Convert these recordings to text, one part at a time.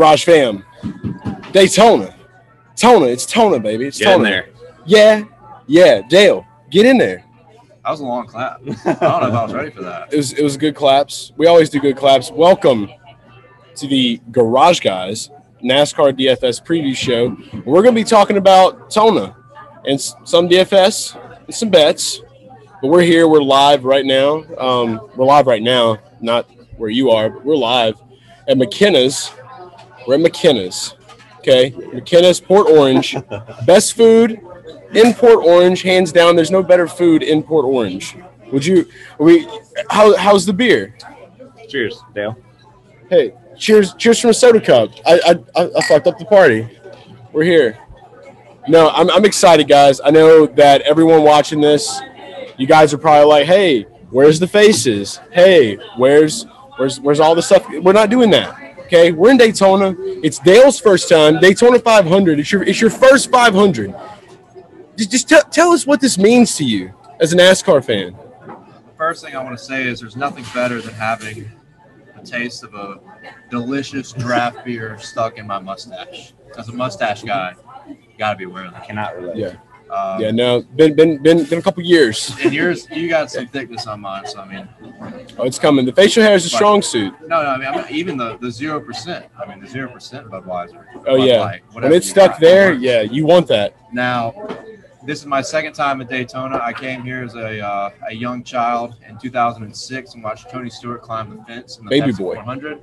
Garage Fam. Daytona. Tona. It's Tona, baby. It's Tona. Get in there. Yeah. Yeah. Dale, get in there. That was a long clap. I don't know if I was ready for that. It was good claps. We always do good claps. Welcome to the Garage Guys NASCAR DFS preview show. We're going to be talking about Tona and some DFS and some bets. But we're here. We're live right now. Not where you are, but we're live at McKenna's. We're at McKenna's. Okay, McKenna's, Port Orange. Best food in Port Orange, hands down. There's no better food in Port Orange. Would you? How's the beer? Cheers, Dale. Hey, cheers from a soda cup. I fucked up the party. We're here. No, I'm excited, guys. I know that everyone watching this, you guys are probably like, hey, where's the faces? Hey, where's all the stuff? We're not doing that. Okay, we're in Daytona. It's Dale's first time. Daytona 500. It's your first 500. Just tell us what this means to you as a NASCAR fan. First thing I want to say is there's nothing better than having a taste of a delicious draft beer stuck in my mustache. As a mustache guy, you gotta be aware of that. I cannot relate. Yeah, no, been a couple years. And yours, you got some thickness on mine, so I mean. Oh, it's coming. The facial hair is a strong suit. No, I mean, even the 0%. I mean, the 0% Budweiser. Oh, yeah. When it's stuck there, yeah, you want that. Now, this is my second time at Daytona. I came here as a young child in 2006 and watched Tony Stewart climb the fence in the Baby Boy 100.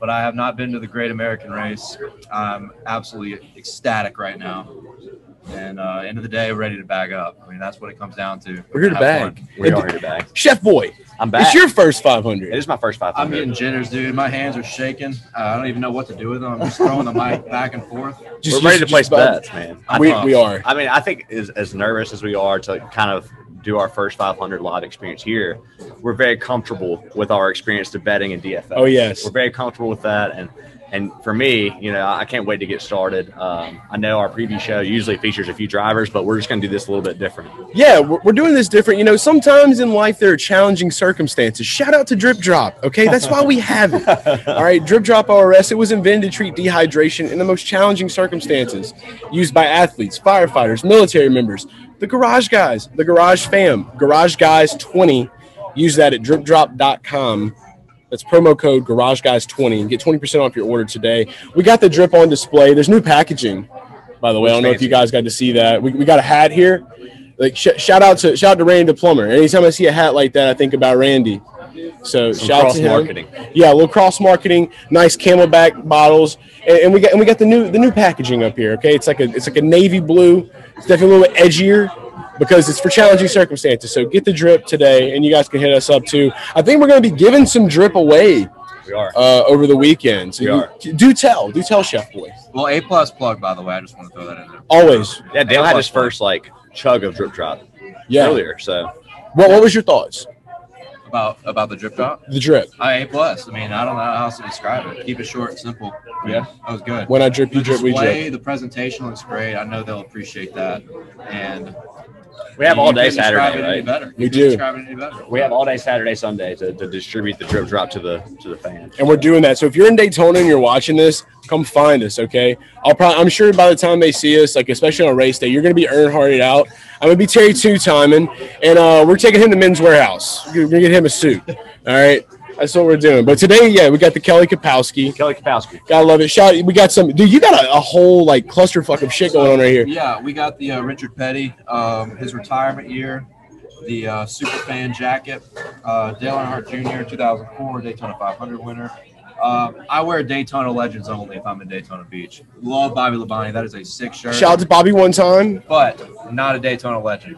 But I have not been to the Great American Race. I'm absolutely ecstatic right now. And end of the day, ready to bag up. I mean, that's what it comes down to. We're here to bag. We are here to bag. Chef Boy, I'm back. It's your first 500. It is my first 500. I'm getting jitters, dude. My hands are shaking. I don't even know what to do with them. I'm just throwing the mic back and forth. We're ready to place bets, man. We are. I mean, I think as nervous as we are to kind of do our first 500 live experience here, we're very comfortable with our experience to betting and DFS. Oh, yes. We're very comfortable with that. And for me, you know, I can't wait to get started. I know our preview show usually features a few drivers, but we're just going to do this a little bit different. Yeah, we're doing this different. You know, sometimes in life there are challenging circumstances. Shout out to Drip Drop, okay? That's why we have it. All right, Drip Drop RS, it was invented to treat dehydration in the most challenging circumstances, used by athletes, firefighters, military members, the Garage Guys, the Garage Fam, Garage Guys 20. Use that at dripdrop.com. That's promo code GarageGuys20 and get 20% off your order today. We got the drip on display. There's new packaging, by the way. I don't know if you guys got to see that. We got a hat here. Like shout out to Randy the Plumber. Anytime I see a hat like that, I think about Randy. So shout out to him. Marketing. Yeah, a little cross marketing. Nice Camelback bottles, and we got the new packaging up here. Okay, it's like a navy blue. It's definitely a little edgier, because it's for challenging circumstances. So get the drip today, and you guys can hit us up too. I think we're going to be giving some drip away. We are. Over the weekend. So do tell, Chef Boy. Well, A+ plug, by the way. I just want to throw that in there. Always. Yeah, Dale had his first chug of Drip Drop earlier. So, well, what was your thoughts about the Drip Drop? The drip. A+. I mean, I don't know how else to describe it. Keep it short and simple. Yeah. That was good. When I drip, you drip, we drip. The presentation looks great. I know they'll appreciate that. And we have all day Saturday, right? We do. We have all day Saturday, Sunday to distribute the Drip Drop to the fans. And we're doing that. So if you're in Daytona and you're watching this, come find us, okay? I'm sure by the time they see us, especially on race day, you're going to be Earnhardted out. I'm going to be Terry 2 timing, and we're taking him to Men's Warehouse. We're going to get him a suit, all right? That's what we're doing. But today, yeah, we got the Kelly Kapowski. Gotta love it. We got some. Dude, you got a whole clusterfuck of shit going on right here. Yeah, we got the Richard Petty, his retirement year, the Superfan jacket, Dale Earnhardt Jr., 2004 Daytona 500 winner. I wear Daytona Legends only if I'm in Daytona Beach. Love Bobby Labonte. That is a sick shirt. Shout out to Bobby one time. But not a Daytona Legend.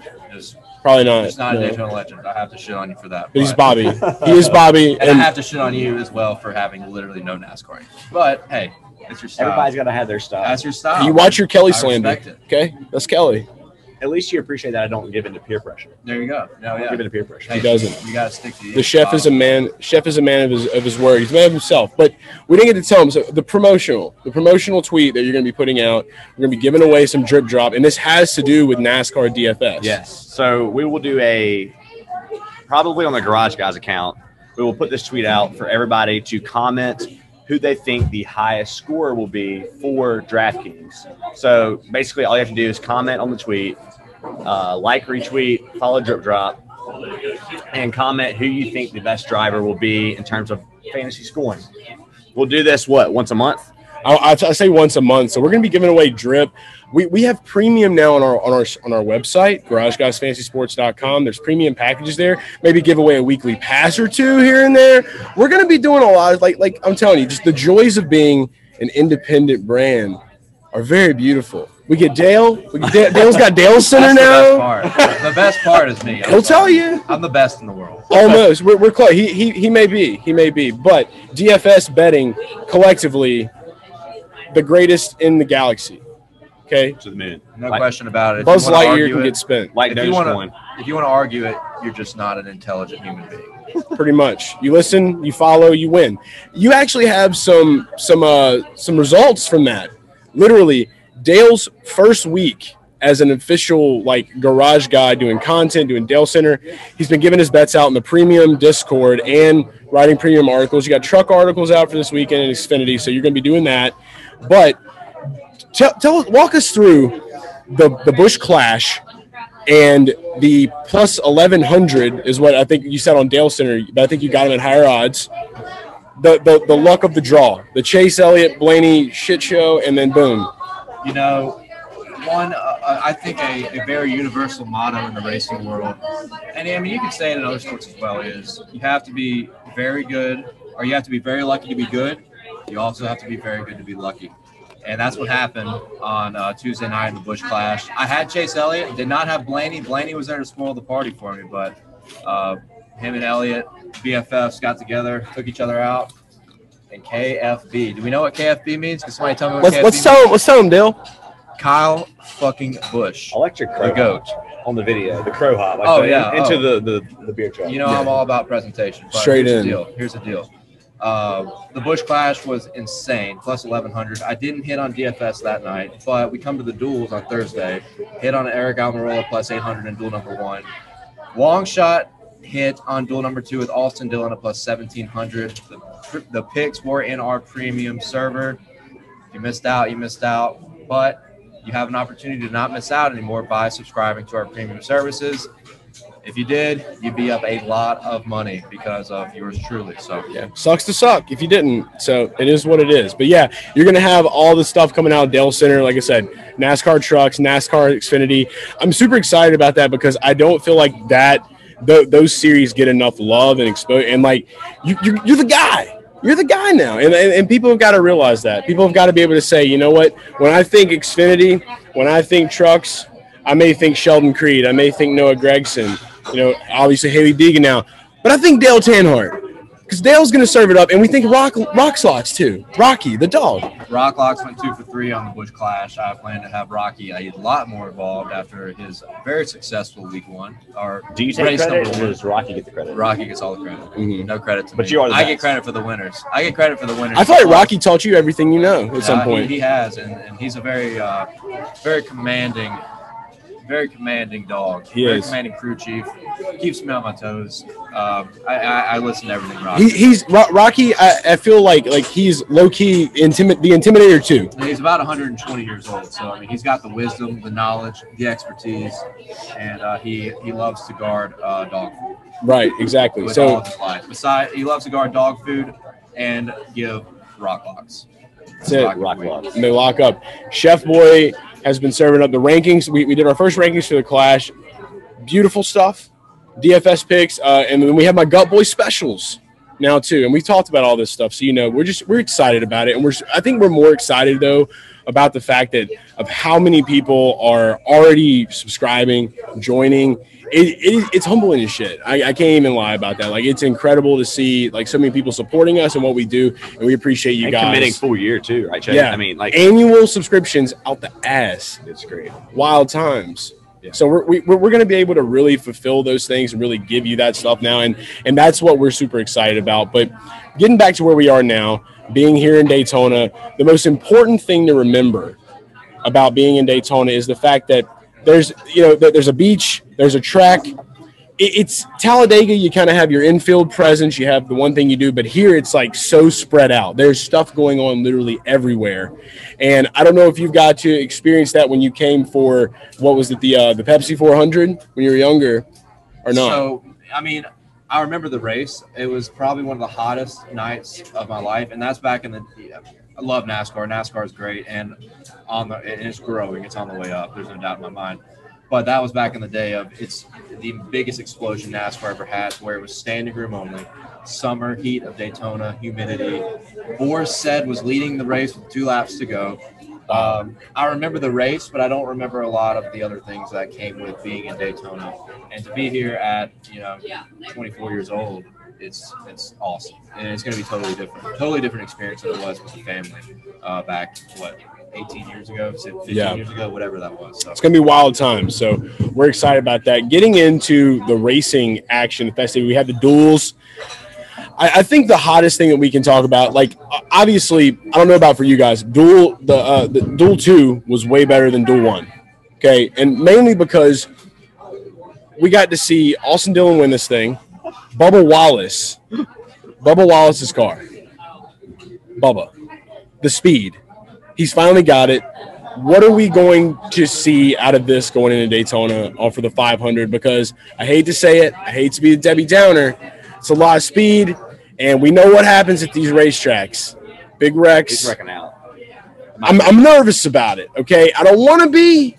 Probably not. He's not a Daytona legend. I have to shit on you for that. But he's Bobby. He is Bobby. And I have to shit on you as well for having literally no NASCAR. But, hey, it's your style. Everybody's got to have their style. That's your style. You watch your Kelly slander. Okay? That's Kelly. At least you appreciate that I don't give into peer pressure. There you go. No, I don't give into peer pressure. He doesn't. You got to stick to the chef is a man. Chef is a man of his word. He's a man of himself. But we didn't get to tell him. So the promotional tweet that you're going to be putting out, we're going to be giving away some Drip Drop, and this has to do with NASCAR DFS. Yes. So we will do probably on the Garage Guys account. We will put this tweet out for everybody to comment who they think the highest score will be for DraftKings. So basically all you have to do is comment on the tweet, like, retweet, follow Drip Drop, and comment who you think the best driver will be in terms of fantasy scoring. We'll do this, what, once a month? I say once a month. So we're going to be giving away Drip. We have premium now on our website, GarageGuysFantasySports.com. There's premium packages there. Maybe give away a weekly pass or two here and there. We're going to be doing a lot of, like I'm telling you, just the joys of being an independent brand are very beautiful. We get Dale. Dale's got Dale Center now. The best part is me. He'll tell you. I'm the best in the world. Almost. We're close. He may be. He may be. But DFS betting collectively, the greatest in the galaxy. Okay. To the moon. No question about it. Buzz Lightyear can get spent. Like Dogecoin. If you want to argue it, you're just not an intelligent human being. Pretty much. You listen, you follow, you win. You actually have some results from that. Literally, Dale's first week as an official garage guy doing content, doing Dale Center, he's been giving his bets out in the premium Discord and writing premium articles. You got truck articles out for this weekend in Xfinity, so you're going to be doing that. But walk us through the Busch Clash and the plus 1,100 is what I think you said on Dale Center, but I think you got him at higher odds. The luck of the draw, the Chase Elliott, Blaney shit show, and then boom. You know, I think a very universal motto in the racing world, and I mean you can say it in other sports as well, is you have to be very good, or you have to be very lucky to be good. You also have to be very good to be lucky. And that's what happened on Tuesday night in the Busch Clash. I had Chase Elliott, did not have Blaney. Blaney was there to spoil the party for me, but him and Elliott, BFFs, got together, took each other out. And KFB. Do we know what KFB means? Can somebody tell me what KFB means? Let's tell him, Dale. Kyle fucking Busch. Electric crow. The goat. On the video. The crow hop. Oh, yeah. Into the beer truck. You know, yeah. I'm all about presentation. But straight here's in. Here's the deal. The Busch Clash was insane. Plus 1,100. I didn't hit on DFS that night, but we come to the duels on Thursday. Hit on Eric Almirola plus 800 in duel number 1. Long shot hit on duel number 2 with Austin Dillon at plus 1,700. The picks were in our premium server. If you missed out, you missed out. But you have an opportunity to not miss out anymore by subscribing to our premium services. If you did, you'd be up a lot of money because of yours truly. So, yeah, sucks to suck if you didn't. So it is what it is. But, yeah, you're going to have all the stuff coming out of Dale Center. Like I said, NASCAR trucks, NASCAR Xfinity. I'm super excited about that because I don't feel like that – those series get enough love and exposure, and you're the guy. You're the guy now, and people have got to realize that. People have got to be able to say, you know what? When I think Xfinity, when I think trucks, I may think Sheldon Creed, I may think Noah Gregson, obviously Hayley Deegan now, but I think Dale Earnhardt. Because Dale's going to serve it up, and we think Rock slots too. Rocky, the dog. Rock locks went 2 for 3 on the Busch Clash. I plan to have Rocky a lot more involved after his very successful week 1. Do you take credit, or does Rocky get the credit? Rocky gets all the credit. Mm-hmm. No credit to me. But you are the best. I get credit for the winners. I feel like Rocky taught you everything you know at some point. He has, and he's a very, very commanding. Very commanding dog. Very commanding crew chief. Keeps me on my toes. I listen to everything Rocky. Rocky. I feel like he's low key the intimidator too. And he's about 120 years old, so I mean he's got the wisdom, the knowledge, the expertise, and he loves to guard dog food. Right. Exactly. With all of his life. Besides, he loves to guard dog food and give rock locks. That's it. Rock locks. They lock up. Chef Boy has been serving up the rankings. We did our first rankings for the Clash. Beautiful stuff. DFS picks. And then we have my Gut Boy specials now, too. And we talked about all this stuff. So, we're excited about it. And I think we're more excited, though, about the fact of how many people are already subscribing, joining. It's humbling as shit. I can't even lie about that. It's incredible to see so many people supporting us and what we do, and we appreciate you guys. Committing full year too, right? Jay? Yeah. I mean, annual subscriptions out the ass. It's great. Wild times. Yeah. So we're going to be able to really fulfill those things and really give you that stuff now, and that's what we're super excited about. But getting back to where we are now, being here in Daytona, the most important thing to remember about being in Daytona is the fact that there's a beach, there's a track, it's Talladega, you kind of have your infield presence, you have the one thing you do, but here it's like so spread out. There's stuff going on literally everywhere. And I don't know if you've got to experience that when you came for, what was it, the Pepsi 400 when you were younger or not? So, I mean, I remember the race. It was probably one of the hottest nights of my life, and that's back in the I love NASCAR. NASCAR is great, and it's growing. It's on the way up. There's no doubt in my mind. But that was back in the day of it's the biggest explosion NASCAR ever had, where it was standing room only, summer heat of Daytona, humidity. Boris said was leading the race with 2 laps to go. I remember the race, but I don't remember a lot of the other things that came with being in Daytona. And to be here at 24 years old, it's awesome, and it's going to be totally different experience than it was with the family back 18 years ago, 15 years ago, whatever that was. So. It's going to be wild times. So we're excited about that. Getting into the racing action, we had the duels. I think the hottest thing that we can talk about, like obviously, I don't know about for you guys, the duel 2 was way better than duel 1. Okay, and mainly because we got to see Austin Dillon win this thing. Bubba Wallace's car. Bubba, the speed. He's finally got it. What are we going to see out of this going into Daytona for the 500? Because I hate to say it, I hate to be a Debbie Downer. It's a lot of speed, and we know what happens at these racetracks. Big wrecks. He's wrecking out. I'm nervous about it, okay? I don't want to be,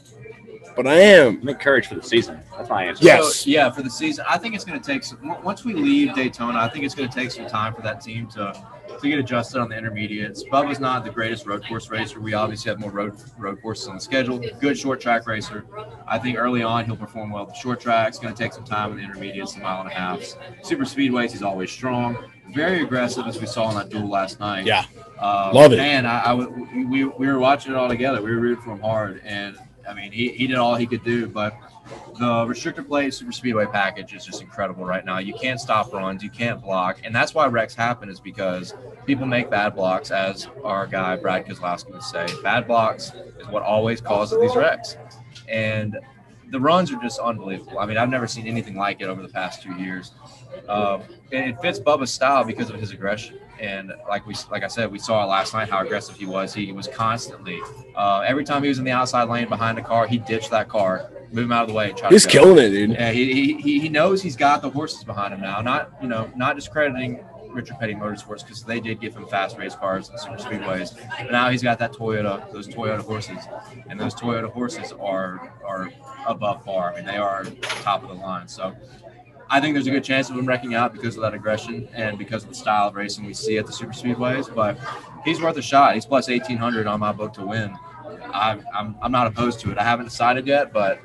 but I am. I'm encouraged for the season. That's my answer. Yes. So, yeah, for the season. I think it's going to take – once we leave Daytona, I think it's going to take some time for that team to get adjusted on the intermediates. Bubba's not the greatest road course racer. We obviously have more road courses on the schedule. Good short track racer. I think early on he'll perform well. The short track's going to take some time with the intermediates, the 1.5 mile. Super speedways, he's always strong. Very aggressive, as we saw in that duel last night. Yeah, love it. Man, we were watching it all together. We were rooting for him hard, and I mean, he did all he could do, but the restrictor plate super speedway package is just incredible right now. You can't stop runs, you can't block, and that's why wrecks happen, is because people make bad blocks, as our guy Brad Keselowski would say. Bad blocks is what always causes these wrecks, and the runs are just unbelievable. I mean, I've never seen anything like it over the past 2 years. And it fits Bubba's style because of his aggression. And like I said, we saw last night how aggressive he was. He was constantly every time he was in the outside lane behind a car, he ditched that car, move him out of the way, and try. He's to killing it, dude. Yeah, he knows he's got the horses behind him now. Not discrediting Richard Petty Motorsports, because they did give him fast race cars and super speedways. But now he's got that Toyota, those Toyota horses, and those Toyota horses are above par. I mean, they are top of the line. So I think there's a good chance of him wrecking out because of that aggression and because of the style of racing we see at the super speedways. But he's worth a shot. He's plus 1,800 on my book to win. I'm not opposed to it. I haven't decided yet, but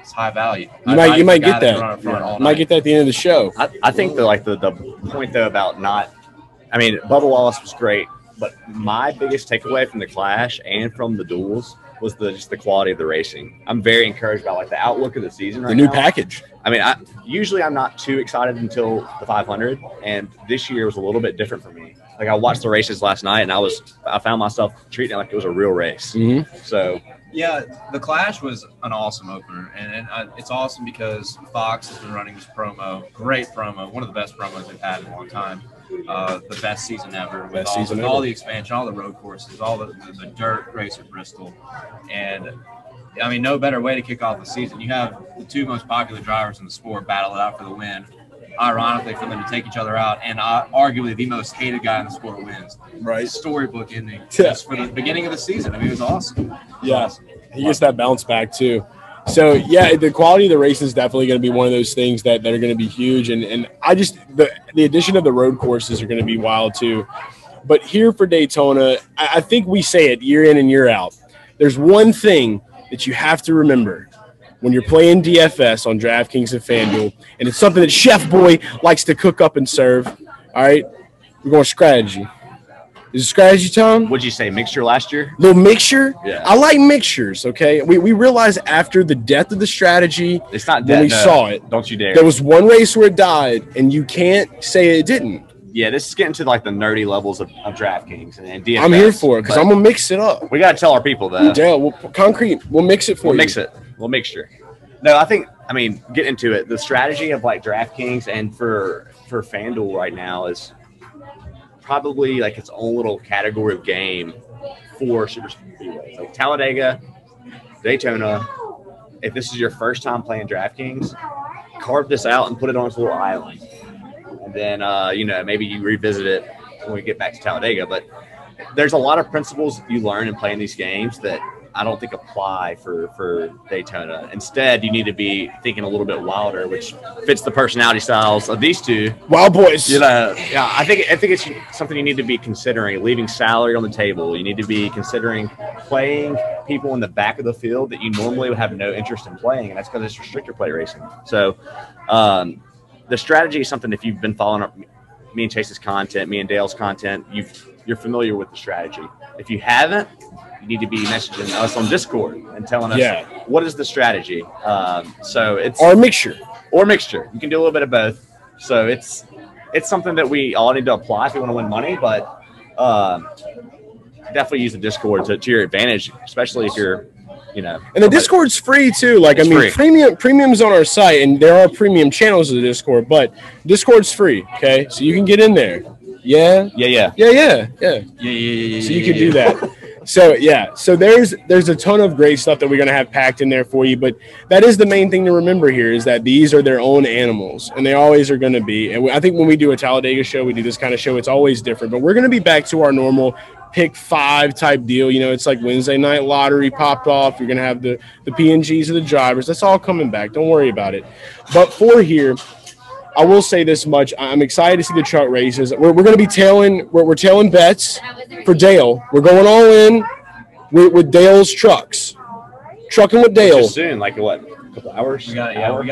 it's high value. You might get that. Might get that at the end of the show. I think that the point though about Bubba Wallace was great, but my biggest takeaway from the Clash and from the duels was just the quality of the racing. I'm very encouraged by the outlook of the season right now. The new package. I mean, usually I'm not too excited until the 500, and this year was a little bit different for me. I watched the races last night, and I found myself treating it like it was a real race. Mm-hmm. So yeah, the Clash was an awesome opener, and it's awesome because Fox has been running this promo, great promo, one of the best promos they've had in a long time. The best season ever with all the expansion, all the road courses, all the dirt race at Bristol. And I mean, no better way to kick off the season. You have the two most popular drivers in the sport battle it out for the win. Ironically, for them to take each other out, and arguably the most hated guy in the sport wins. Right. Storybook ending. Just for the beginning of the season. I mean, it was awesome. Yeah. He gets that bounce back too. So, yeah, the quality of the race is definitely going to be one of those things that are going to be huge. And I just – the addition of the road courses are going to be wild too. But here for Daytona, I think we say it year in and year out. There's one thing that you have to remember when you're playing DFS on DraftKings and FanDuel, and it's something that Chef Boy likes to cook up and serve. All right, we're going strategy. Is it strategy time? What'd you say, mixture last year? Little mixture? Yeah. I like mixtures, okay? We realized after the death of the strategy, it's not dead, when we saw it. Don't you dare. There was one race where it died, and you can't say it didn't. Yeah, this is getting to the nerdy levels of DraftKings and DFS. I'm here for it because I'm going to mix it up. We got to tell our people that. Dale, we'll mix it for you. We'll mix it. We'll mixture. No, I think – I mean, get into it. The strategy of like DraftKings and for FanDuel right now is probably like its own little category of game for super speedways. Like Talladega, Daytona. If this is your first time playing DraftKings, carve this out and put it on its little island. And then, you know, maybe you revisit it when we get back to Talladega. But there's a lot of principles you learn in playing these games that I don't think apply for Daytona. Instead, you need to be thinking a little bit wilder, which fits the personality styles of these two. Wild boys. You know, yeah, I think it's something you need to be considering, leaving salary on the table. You need to be considering playing people in the back of the field that you normally would have no interest in playing, and that's because it's restrictor play racing. So the strategy is something, if you've been following up me and Chase's content, me and Dale's content, you're familiar with the strategy. If you haven't, you need to be messaging us on Discord and telling us what is the strategy. So it's or mixture. You can do a little bit of both. So it's something that we all need to apply if we want to win money, but definitely use the Discord to your advantage, especially if you're, you know. And the Discord's free too. Like, I mean, premium's on our site, and there are premium channels of the Discord, but Discord's free. Okay, so you can get in there. So you can do that. So, yeah, so there's a ton of great stuff that we're going to have packed in there for you. But that is the main thing to remember here, is that these are their own animals, and they always are going to be. And I think when we do a Talladega show, we do this kind of show, it's always different. But we're going to be back to our normal pick five type deal. You know, it's like Wednesday night lottery popped off. You're going to have the PNGs of the drivers. That's all coming back. Don't worry about it. But for here, I will say this much. I'm excited to see the truck races. We're going to be tailing. We're tailing bets for Dale. We're going all in with Dale's trucks. Trucking with Dale. Just soon, like what? A couple hours? We got an hour and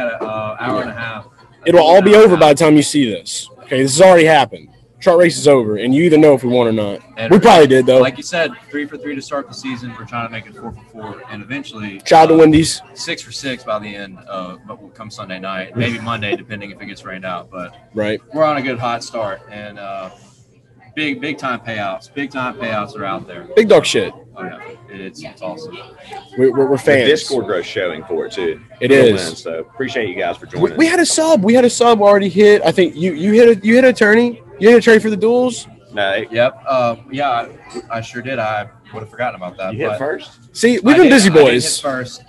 a half. It'll all be over by the time you see this. Okay, this has already happened. Truck race is over, and you either know if we won or not. And we probably did, though. Like you said, 3 for 3 to start the season. We're trying to make it 4 for 4, and eventually try to win these 6 for 6 by the end. But we'll come Sunday night, maybe Monday, depending if it gets rained out. But we're on a good hot start, and big time payouts are out there. Big dog shit. Oh yeah, it's awesome. We're fans. The Discord growth showing for it too. It is. So appreciate you guys for joining. We had a sub. Already hit. I think you hit a attorney. You had a trade for the duels? No. Yep. I sure did. I would have forgotten about that. You hit first? See, we've been busy, boys. I hit first.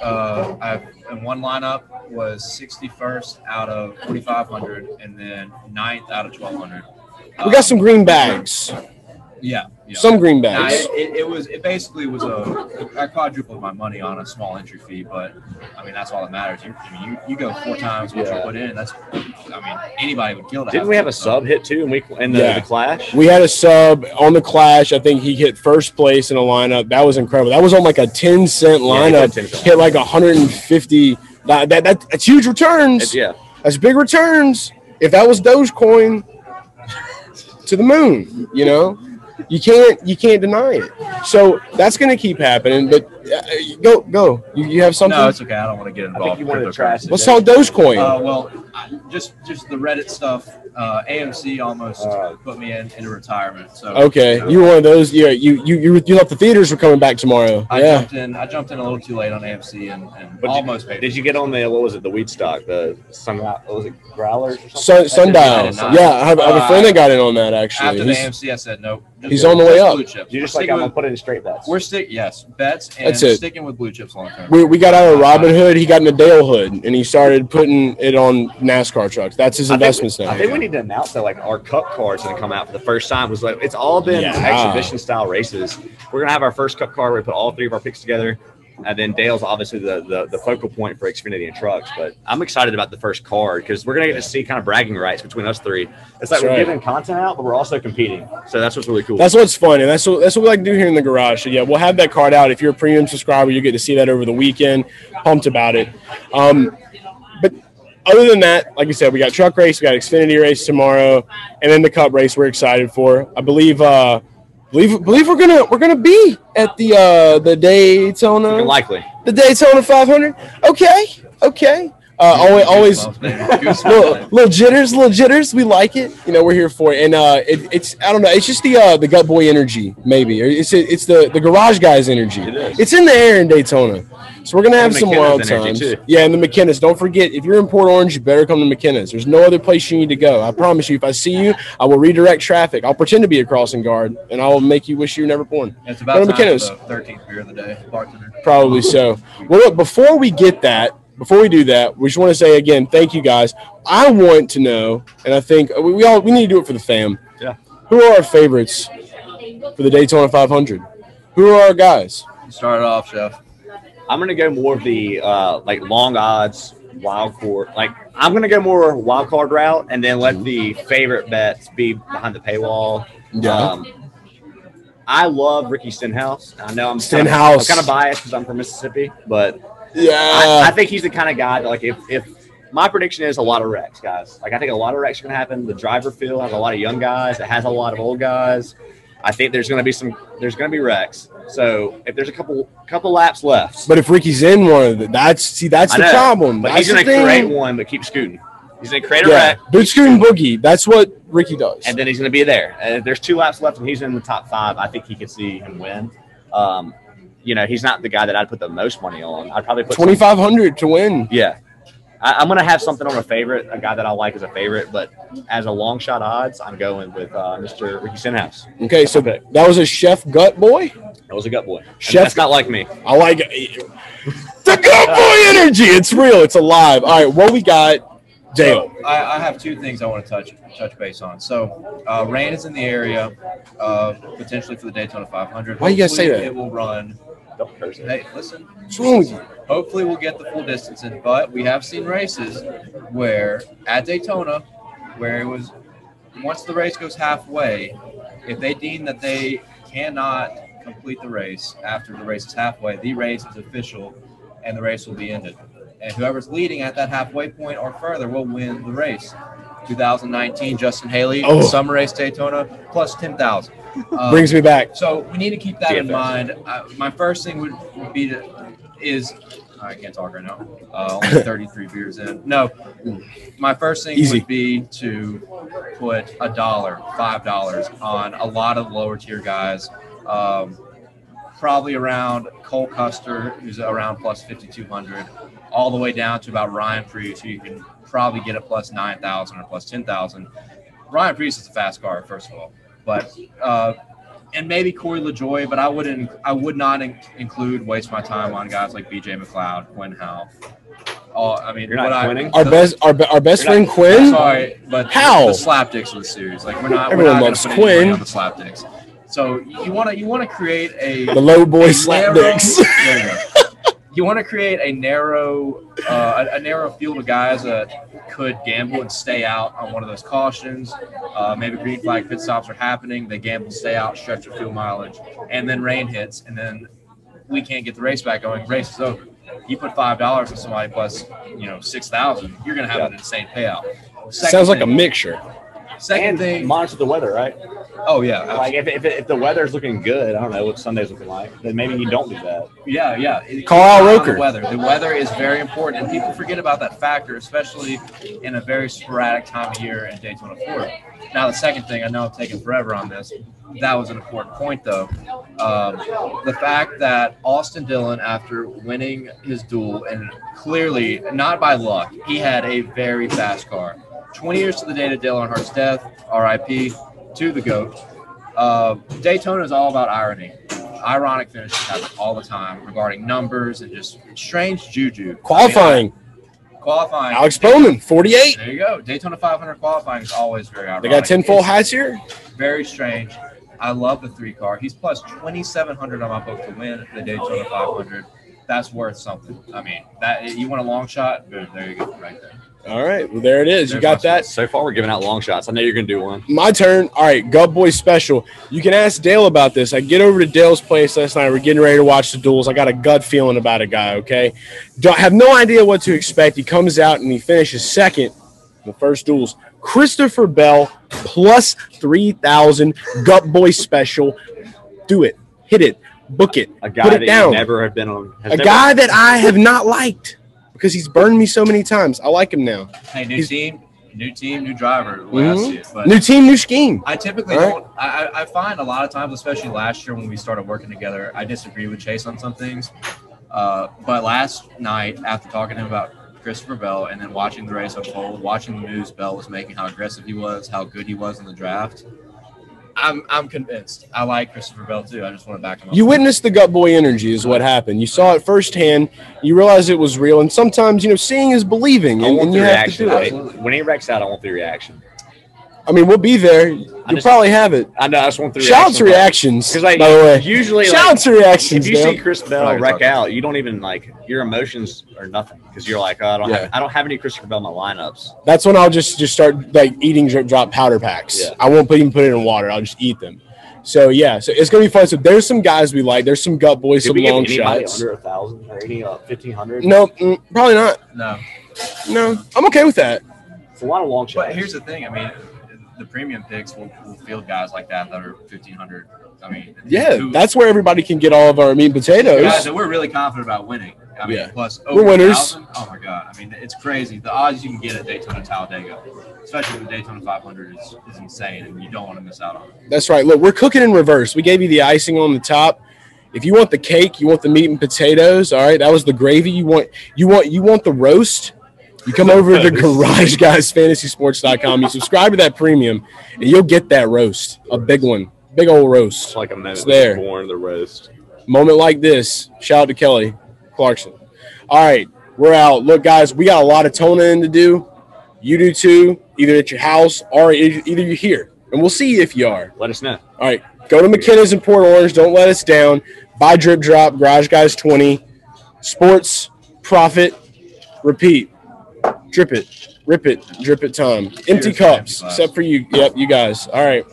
In one lineup was 61st out of 4,500, and then 9th out of 1,200. We got some green bags. Yeah. Some green bags. I quadrupled my money on a small entry fee, but I mean that's all that matters. You go 4 times what you put in. That's, anybody would kill that. Didn't we have a sub hit too in the Clash? We had a sub on the Clash. I think he hit first place in a lineup. That was incredible. That was on like a 10-cent lineup. Yeah, hit like 150. That's huge returns. That's big returns. If that was Dogecoin, to the moon, you know. You can't deny it. So that's going to keep happening. But go. You have something? No, it's okay. I don't want to get involved. I think you want to try. Let's talk Dogecoin. Just the Reddit stuff. AMC almost put me into retirement. So okay, you were one of those. Yeah, you left the theaters for coming back tomorrow. I jumped in a little too late on AMC and almost paid. Did you get on the the weed stock? The Growlers? Or something? Sundials. Yeah, I have a friend that got in on that actually. After the AMC, I said nope. He's on the way up. You're just like, I'm going to put it in straight bets. We're bets, and sticking with blue chips long term. We got out of Robin Hood. He got into Dale Hood, and he started putting it on NASCAR trucks. That's his investments now. I think we need to announce that, like, our Cup car is going to come out for the first time. It's all been exhibition-style races. We're going to have our first Cup car where we put all 3 of our picks together, and then Dale's obviously the focal point for Xfinity and trucks. But I'm excited about the first card because we're going to get to see kind of bragging rights between us 3. It's like we're giving content out, but we're also competing. So that's what's really cool. That's what's fun, and that's what we like to do here in the garage. So, yeah, we'll have that card out. If you're a premium subscriber, you get to see that over the weekend. Pumped about it. But other than that, like I said, we got truck race, we got Xfinity race tomorrow, and then the Cup race we're excited for. I believe we're gonna be at the Daytona. Likely. The Daytona 500. Okay. Always little jitters. We like it. You know, we're here for it. And it's I don't know. It's just the gut boy energy maybe. It's the garage guys energy. It is. It's in the air in Daytona. So we're going to have some wild times. Yeah, and the McKenna's. Don't forget, if you're in Port Orange, you better come to McKenna's. There's no other place you need to go. I promise you, if I see you, I will redirect traffic. I'll pretend to be a crossing guard, and I'll make you wish you were never born. It's about time for the 13th beer of the day. Probably so. Well, look, before we do that, we just want to say again, thank you guys. I want to know, and I think we need to do it for the fam. Yeah. Who are our favorites for the Daytona 500? Who are our guys? Start it off, Chef. I'm going to go more of the long odds wild card. I'm going to go more wild card route and then let the favorite bets be behind the paywall. Yeah. I love Ricky Stenhouse. I know I'm kind of biased because I'm from Mississippi, but yeah, I think he's the kind of guy that if my prediction is a lot of wrecks, guys. I think a lot of wrecks are going to happen. The driver field has a lot of young guys. It has a lot of old guys. I think there's going to be wrecks. So if there's a couple laps left, but if Ricky's in one, that's the problem. But he's going to create one, but keep scooting. He's going to create a wreck, but scooting boogie. That's what Ricky does. And then he's going to be there. And if there's 2 laps left and he's in the top 5, I think he could see him win. He's not the guy that I'd put the most money on. I'd probably put 2,500 to win. Yeah, I'm going to have something on a guy that I like as a favorite, but as a long shot odds, I'm going with Mr. Ricky Stenhouse. Okay, so that was a chef gut boy? That was a gut boy. Chef, that's not like me. I like it. The gut boy energy. It's real. It's alive. All right, what we got, Dale? So, I have 2 things I want to touch base on. So, rain is in the area, potentially for the Daytona 500. Why do you guys say that? It will run. Don't curse it. Hey, listen. Hopefully we'll get the full distance in, but we have seen races at Daytona where it was, once the race goes halfway, if they deem that they cannot complete the race after the race is halfway, the race is official and the race will be ended. And whoever's leading at that halfway point or further will win the race. 2019, Justin Haley, Summer Race Daytona, plus 10,000. Brings me back. So we need to keep that in mind. My first thing would be I can't talk right now. Only 33 beers in. No, my first thing would be to put $5 on a lot of lower tier guys. Probably around Cole Custer, who's around plus 5,200, all the way down to about Ryan Preece, who you can probably get at plus 9,000 or plus 10,000. Ryan Preece is a fast car, first of all, but and maybe Corey LaJoie, but I would not include waste my time on guys like B.J. McLeod, Quinn Howell. Our best friend Quinn. Sorry, but the slapdicks of the series. Everyone loves Quinn on the slapdicks. So you want to create the low boy slapdicks. You want to create a narrow field of guys that could gamble and stay out on one of those cautions. Maybe green flag pit stops are happening. They gamble, stay out, stretch their fuel mileage, and then rain hits, and then we can't get the race back going. Race is over. You put $5 on somebody plus 6,000, you're going to have an insane payout. Sounds like a mixture. Second thing, monitor the weather, right? Oh yeah. If the weather's looking good, I don't know what Sunday's looking like. Then maybe you don't do that. Yeah. Call out Roker. The weather is very important, and people forget about that factor, especially in a very sporadic time of year in Daytona, Florida. Now the second thing, I know I've taken forever on this. That was an important point, though. The fact that Austin Dillon, after winning his duel, and clearly not by luck, he had a very fast car. 20 years to the day to Dale Earnhardt's death, RIP, to the GOAT. Daytona is all about irony. Ironic finishes happen all the time regarding numbers and just strange juju. Qualifying. Alex Bowman, 48. There you go. Daytona 500 qualifying is always very ironic. They got 10 full hats here? Very strange. I love the 3 car. He's plus 2,700 on my book to win the Daytona 500. That's worth something. You want a long shot? Boom, there you go, right there. All right, well, there it is. You got that. So far, we're giving out long shots. I know you're going to do one. My turn. All right, Gub Boy Special. You can ask Dale about this. I get over to Dale's place last night. We're getting ready to watch the duels. I got a gut feeling about a guy, okay? I have no idea what to expect. He comes out and he finishes second in the first duels. Christopher Bell, plus 3,000, Gut Boy Special. Do it. Hit it. Book it. A guy that you never have been on. A guy that I have not liked. Because he's burned me so many times. I like him now. Hey, new team, new driver. New team, new scheme. I typically don't. I find a lot of times, especially last year when we started working together, I disagree with Chase on some things. But last night, after talking to him about Christopher Bell and then watching the race unfold, watching the moves Bell was making, how aggressive he was, how good he was in the draft, I'm convinced. I like Christopher Bell, too. I just want to back him up. You witnessed the gut boy energy is what happened. You saw it firsthand. You realized it was real. And sometimes, you know, seeing is believing. And you have to do it. When he wrecks out, I want the reaction. I mean, we'll be there. You'll probably have it. I know. I just want the reaction. Shout out to reactions, by the way. Usually, shout out to reactions. If you see Chris Bell wreck out, you don't even, like, your emotions are nothing because you're like, oh, I don't have any Christopher Bell in my lineups. That's when I'll just start, like, eating Drip Drop powder packs. Yeah. I won't even put it in water. I'll just eat them. So, yeah. So, it's going to be fun. So, there's some guys we like. There's some gut boys, some long shots. Under 1,000 or 1,500? No, probably not. No. I'm okay with that. It's a lot of long shots. But here's the thing. I mean, the premium picks will field guys like that are 1,500. I mean, that's where everybody can get all of our meat and potatoes. Guys that we're really confident about winning. I mean, plus over 1,000. Oh my God! I mean, it's crazy. The odds you can get at Daytona, Talladega, especially the Daytona 500, is insane, and you don't want to miss out on it. That's right. Look, we're cooking in reverse. We gave you the icing on the top. If you want the cake, you want the meat and potatoes. All right, that was the gravy. You want the roast. You come over to GarageGuysFantasySports.com. You subscribe to that premium, and you'll get that roast, a big one, big old roast. It's like a moment there. Born the roast. Moment like this. Shout out to Kelly Clarkson. All right, we're out. Look, guys, we got a lot of toning to do. You do too, either at your house or either you're here. And we'll see if you are. Let us know. All right, go to McKenna's in Port Orange. Don't let us down. Buy Drip Drop, Garage Guys 20, Sports, Profit, Repeat. Drip it, rip it, drip it time. Empty cups, except for you. Yep, you guys. All right.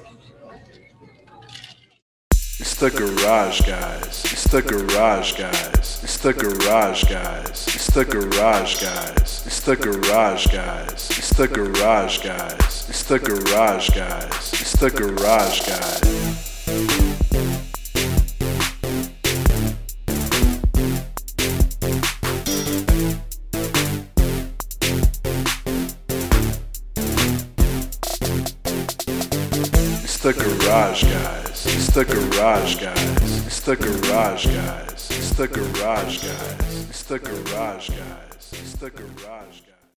It's the Garage Guys. It's the Garage Guys. It's the Garage Guys. It's the Garage Guys. It's the Garage Guys. It's the Garage Guys. It's the Garage Guys. It's the Garage Guys. It's the Garage Guys. It's the Garage Guys. It's the Garage Guys. It's the Garage Guys. It's the Garage Guys. It's the Garage Guys.